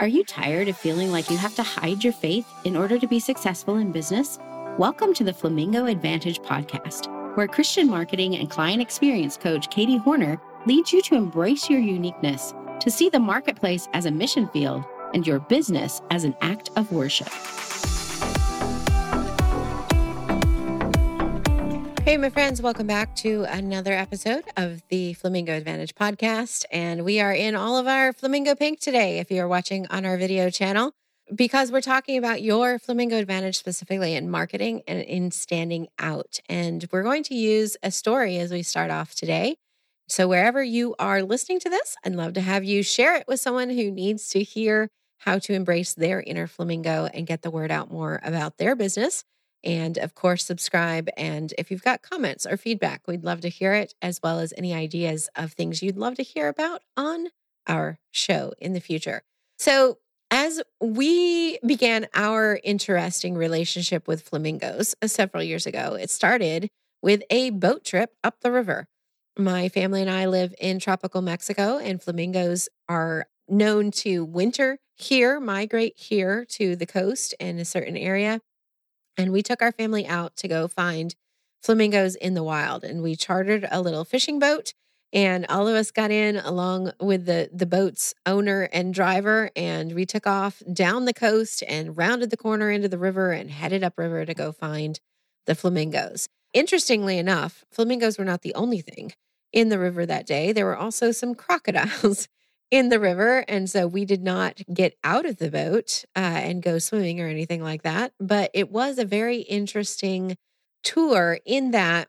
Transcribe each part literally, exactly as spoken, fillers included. Are you tired of feeling like you have to hide your faith in order to be successful in business? Welcome to the Flamingo Advantage Podcast, where Christian marketing and client experience coach Katie Hornor leads you to embrace your uniqueness, to see the marketplace as a mission field and your business as an act of worship. Hey, my friends, welcome back to another episode of the Flamingo Advantage Podcast. And we are in all of our flamingo pink today, if you're watching on our video channel, because we're talking about your Flamingo Advantage specifically in marketing and in standing out. And we're going to use a story as we start off today. So wherever you are listening to this, I'd love to have you share it with someone who needs to hear how to embrace their inner flamingo and get the word out more about their business. And of course, subscribe. And if you've got comments or feedback, we'd love to hear it, as well as any ideas of things you'd love to hear about on our show in the future. So as we began our interesting relationship with flamingos several years ago, it started with a boat trip up the river. My family and I live in tropical Mexico, and flamingos are known to winter here, migrate here to the coast in a certain area. And we took our family out to go find flamingos in the wild. And we chartered a little fishing boat, and all of us got in along with the, the boat's owner and driver. And we took off down the coast and rounded the corner into the river and headed upriver to go find the flamingos. Interestingly enough, flamingos were not the only thing in the river that day. There were also some crocodiles in the river. And so we did not get out of the boat uh, and go swimming or anything like that. But it was a very interesting tour in that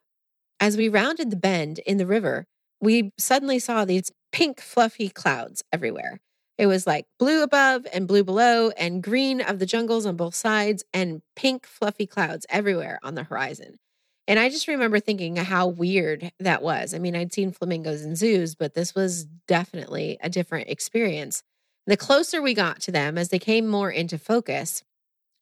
as we rounded the bend in the river, we suddenly saw these pink fluffy clouds everywhere. It was like blue above and blue below and green of the jungles on both sides and pink fluffy clouds everywhere on the horizon. And I just remember thinking how weird that was. I mean, I'd seen flamingos in zoos, but this was definitely a different experience. The closer we got to them, as they came more into focus,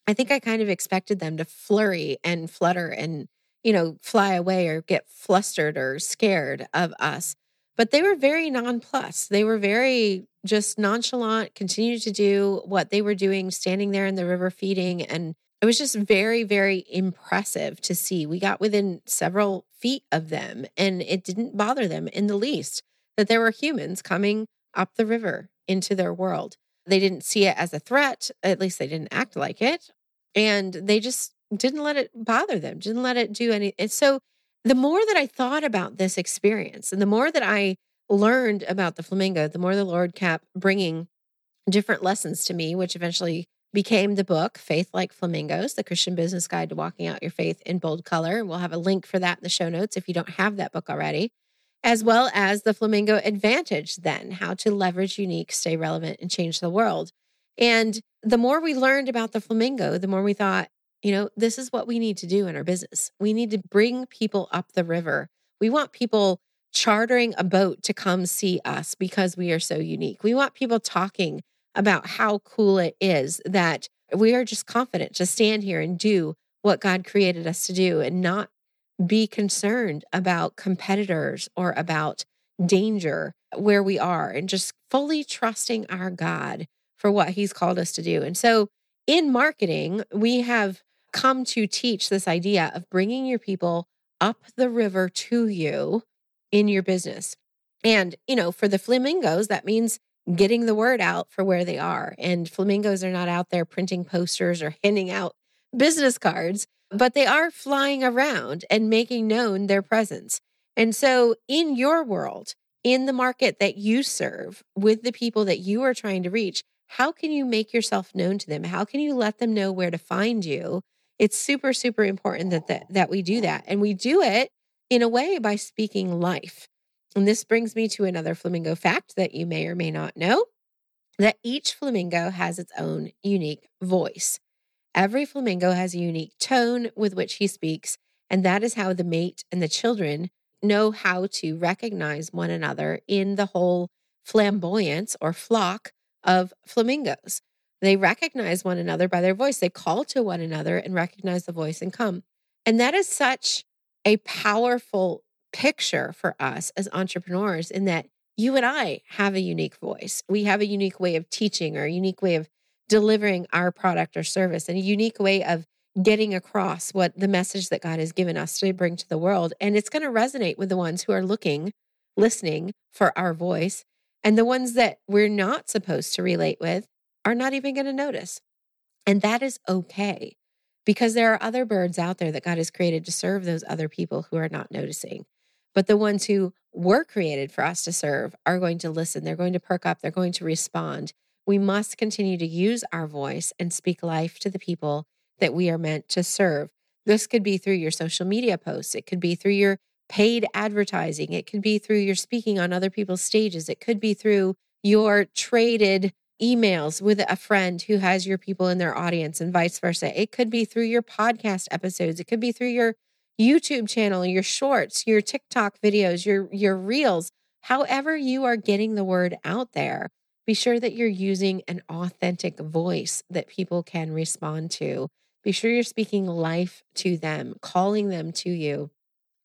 I think I kind of expected them to flurry and flutter and, you know, fly away or get flustered or scared of us. But they were very nonplussed. They were very just nonchalant, continued to do what they were doing, standing there in the river feeding, and it was just very, very impressive to see. We got within several feet of them, and it didn't bother them in the least that there were humans coming up the river into their world. They didn't see it as a threat, at least they didn't act like it, and they just didn't let it bother them, didn't let it do any. And so the more that I thought about this experience and the more that I learned about the flamingo, the more the Lord kept bringing different lessons to me, which eventually became the book, Faith Like Flamingos, the Christian Business Guide to Walking Out Your Faith in Bold Color. We'll have a link for that in the show notes if you don't have that book already, as well as the Flamingo Advantage then, how to leverage unique, stay relevant, and change the world. And the more we learned about the flamingo, the more we thought, you know, this is what we need to do in our business. We need to bring people up the river. We want people chartering a boat to come see us because we are so unique. We want people talking about how cool it is that we are just confident to stand here and do what God created us to do and not be concerned about competitors or about danger where we are, and just fully trusting our God for what He's called us to do. And so in marketing, we have come to teach this idea of bringing your people up the river to you in your business. And, you know, for the flamingos, that means getting the word out for where they are. And flamingos are not out there printing posters or handing out business cards, but they are flying around and making known their presence. And so in your world, in the market that you serve, with the people that you are trying to reach, how can you make yourself known to them? How can you let them know where to find you? It's super, super important that that, that we do that. And we do it in a way by speaking life. And this brings me to another flamingo fact that you may or may not know, that each flamingo has its own unique voice. Every flamingo has a unique tone with which he speaks, and that is how the mate and the children know how to recognize one another in the whole flamboyance or flock of flamingos. They recognize one another by their voice. They call to one another and recognize the voice and come. And that is such a powerful picture for us as entrepreneurs, in that you and I have a unique voice. We have a unique way of teaching or a unique way of delivering our product or service and a unique way of getting across what the message that God has given us to bring to the world. And it's going to resonate with the ones who are looking, listening for our voice. And the ones that we're not supposed to relate with are not even going to notice. And that is okay, because there are other birds out there that God has created to serve those other people who are not noticing. But the ones who were created for us to serve are going to listen. They're going to perk up. They're going to respond. We must continue to use our voice and speak life to the people that we are meant to serve. This could be through your social media posts. It could be through your paid advertising. It could be through your speaking on other people's stages. It could be through your traded emails with a friend who has your people in their audience and vice versa. It could be through your podcast episodes. It could be through your YouTube channel, your shorts, your TikTok videos, your, your reels. However you are getting the word out there, be sure that you're using an authentic voice that people can respond to. Be sure you're speaking life to them, calling them to you,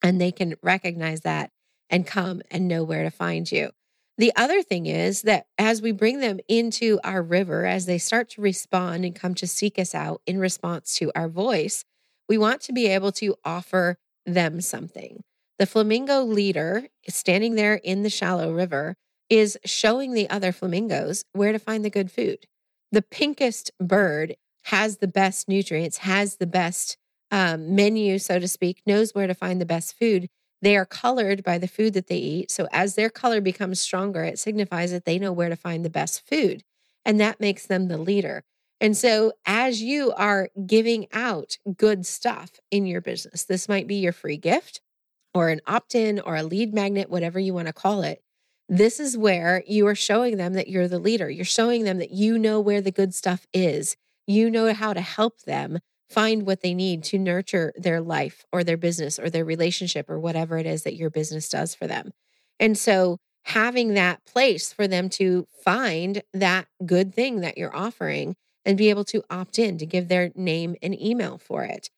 and they can recognize that and come and know where to find you. The other thing is that as we bring them into our river, as they start to respond and come to seek us out in response to our voice, we want to be able to offer them something. The flamingo leader standing there in the shallow river is showing the other flamingos where to find the good food. The pinkest bird has the best nutrients, has the best um, menu, so to speak, knows where to find the best food. They are colored by the food that they eat. So as their color becomes stronger, it signifies that they know where to find the best food. And that makes them the leader. And so as you are giving out good stuff in your business, this might be your free gift or an opt-in or a lead magnet, whatever you want to call it. This is where you are showing them that you're the leader. You're showing them that you know where the good stuff is. You know how to help them find what they need to nurture their life or their business or their relationship or whatever it is that your business does for them. And so having that place for them to find that good thing that you're offering and be able to opt in to give their name and email for it.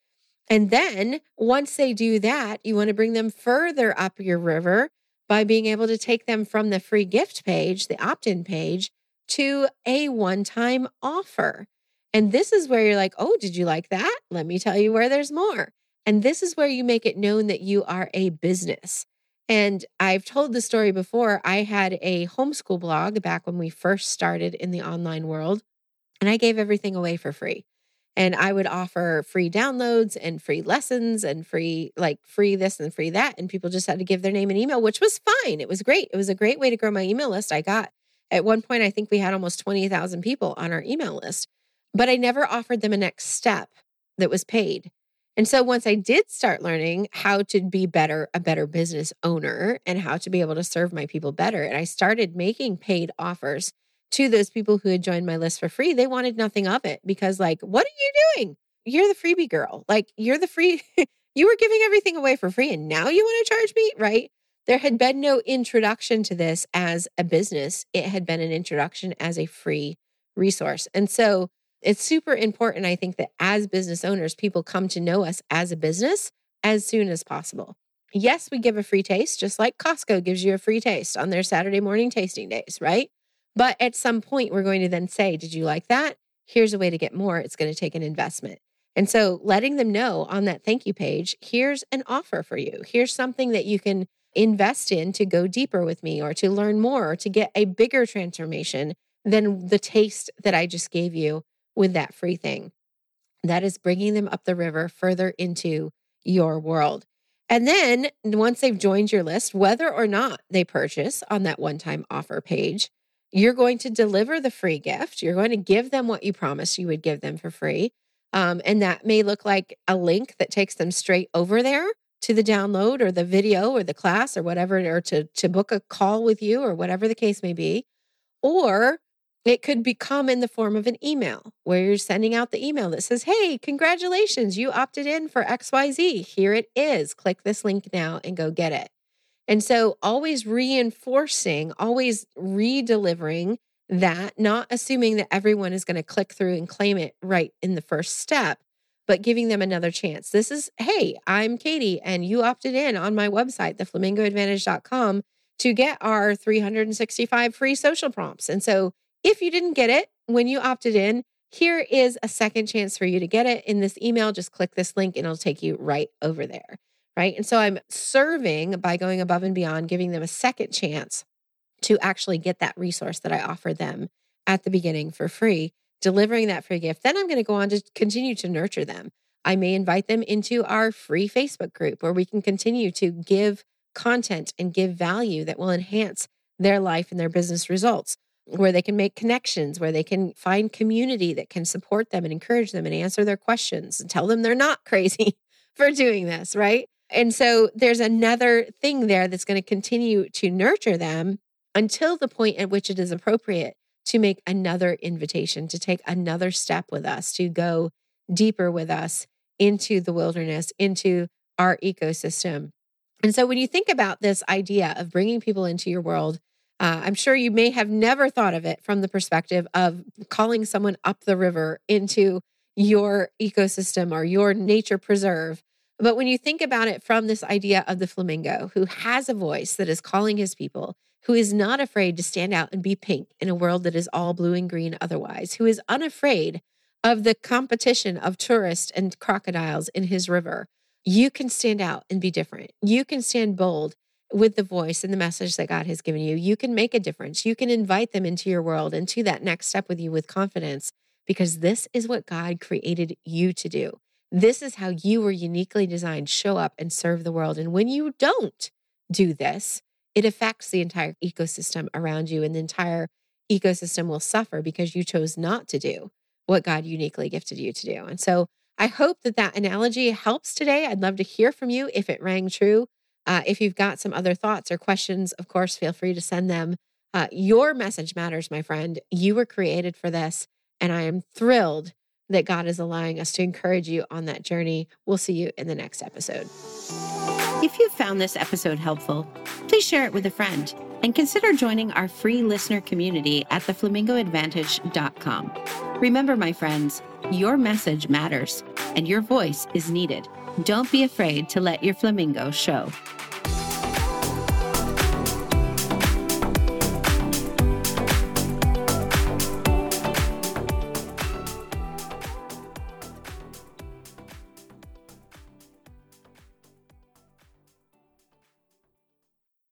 And then once they do that, you want to bring them further up your river by being able to take them from the free gift page, the opt-in page, to a one-time offer. And this is where you're like, oh, did you like that? Let me tell you where there's more. And this is where you make it known that you are a business. And I've told the story before. I had a homeschool blog back when we first started in the online world, and I gave everything away for free. And I would offer free downloads and free lessons and free, like free this and free that. And people just had to give their name and email, which was fine. It was great. It was a great way to grow my email list. I got, at one point, I think we had almost twenty thousand people on our email list, but I never offered them a next step that was paid. And so once I did start learning how to be better, a better business owner and how to be able to serve my people better, and I started making paid offers to those people who had joined my list for free, they wanted nothing of it because like, what are you doing? You're the freebie girl. Like you're the free, you were giving everything away for free and now you want to charge me, right? There had been no introduction to this as a business. It had been an introduction as a free resource. And so it's super important, I think, that as business owners, people come to know us as a business as soon as possible. Yes, we give a free taste, just like Costco gives you a free taste on their Saturday morning tasting days, right? But at some point, we're going to then say, did you like that? Here's a way to get more. It's going to take an investment. And so letting them know on that thank you page, here's an offer for you. Here's something that you can invest in to go deeper with me or to learn more or to get a bigger transformation than the taste that I just gave you with that free thing. That is bringing them up the river further into your world. And then once they've joined your list, whether or not they purchase on that one-time offer page, you're going to deliver the free gift. You're going to give them what you promised you would give them for free. Um, and that may look like a link that takes them straight over there to the download or the video or the class or whatever, or to, to book a call with you or whatever the case may be. Or it could become in the form of an email where you're sending out the email that says, hey, congratulations, you opted in for X Y Z. Here it is. Click this link now and go get it. And so always reinforcing, always redelivering that, not assuming that everyone is going to click through and claim it right in the first step, but giving them another chance. This is, hey, I'm Katie and you opted in on my website, the flamingo advantage dot com to get our three hundred sixty-five free social prompts. And so if you didn't get it when you opted in, here is a second chance for you to get it in this email. Just click this link and it'll take you right over there, right? And so I'm serving by going above and beyond, giving them a second chance to actually get that resource that I offered them at the beginning for free, delivering that free gift. Then I'm going to go on to continue to nurture them. I may invite them into our free Facebook group where we can continue to give content and give value that will enhance their life and their business results, where they can make connections, where they can find community that can support them and encourage them and answer their questions and tell them they're not crazy for doing this, right? And so there's another thing there that's going to continue to nurture them until the point at which it is appropriate to make another invitation, to take another step with us, to go deeper with us into the wilderness, into our ecosystem. And so when you think about this idea of bringing people into your world, uh, I'm sure you may have never thought of it from the perspective of calling someone up the river into your ecosystem or your nature preserve. But when you think about it from this idea of the flamingo, who has a voice that is calling his people, who is not afraid to stand out and be pink in a world that is all blue and green otherwise, who is unafraid of the competition of tourists and crocodiles in his river, you can stand out and be different. You can stand bold with the voice and the message that God has given you. You can make a difference. You can invite them into your world and to that next step with you with confidence, because this is what God created you to do. This is how you were uniquely designed, show up and serve the world. And when you don't do this, it affects the entire ecosystem around you, and the entire ecosystem will suffer because you chose not to do what God uniquely gifted you to do. And so I hope that that analogy helps today. I'd love to hear from you if it rang true. Uh, if you've got some other thoughts or questions, of course, feel free to send them. Uh, your message matters, my friend. You were created for this, and I am thrilled that God is allowing us to encourage you on that journey. We'll see you in the next episode. If you found this episode helpful, please share it with a friend and consider joining our free listener community at the flamingo advantage dot com. Remember, my friends, your message matters and your voice is needed. Don't be afraid to let your flamingo show.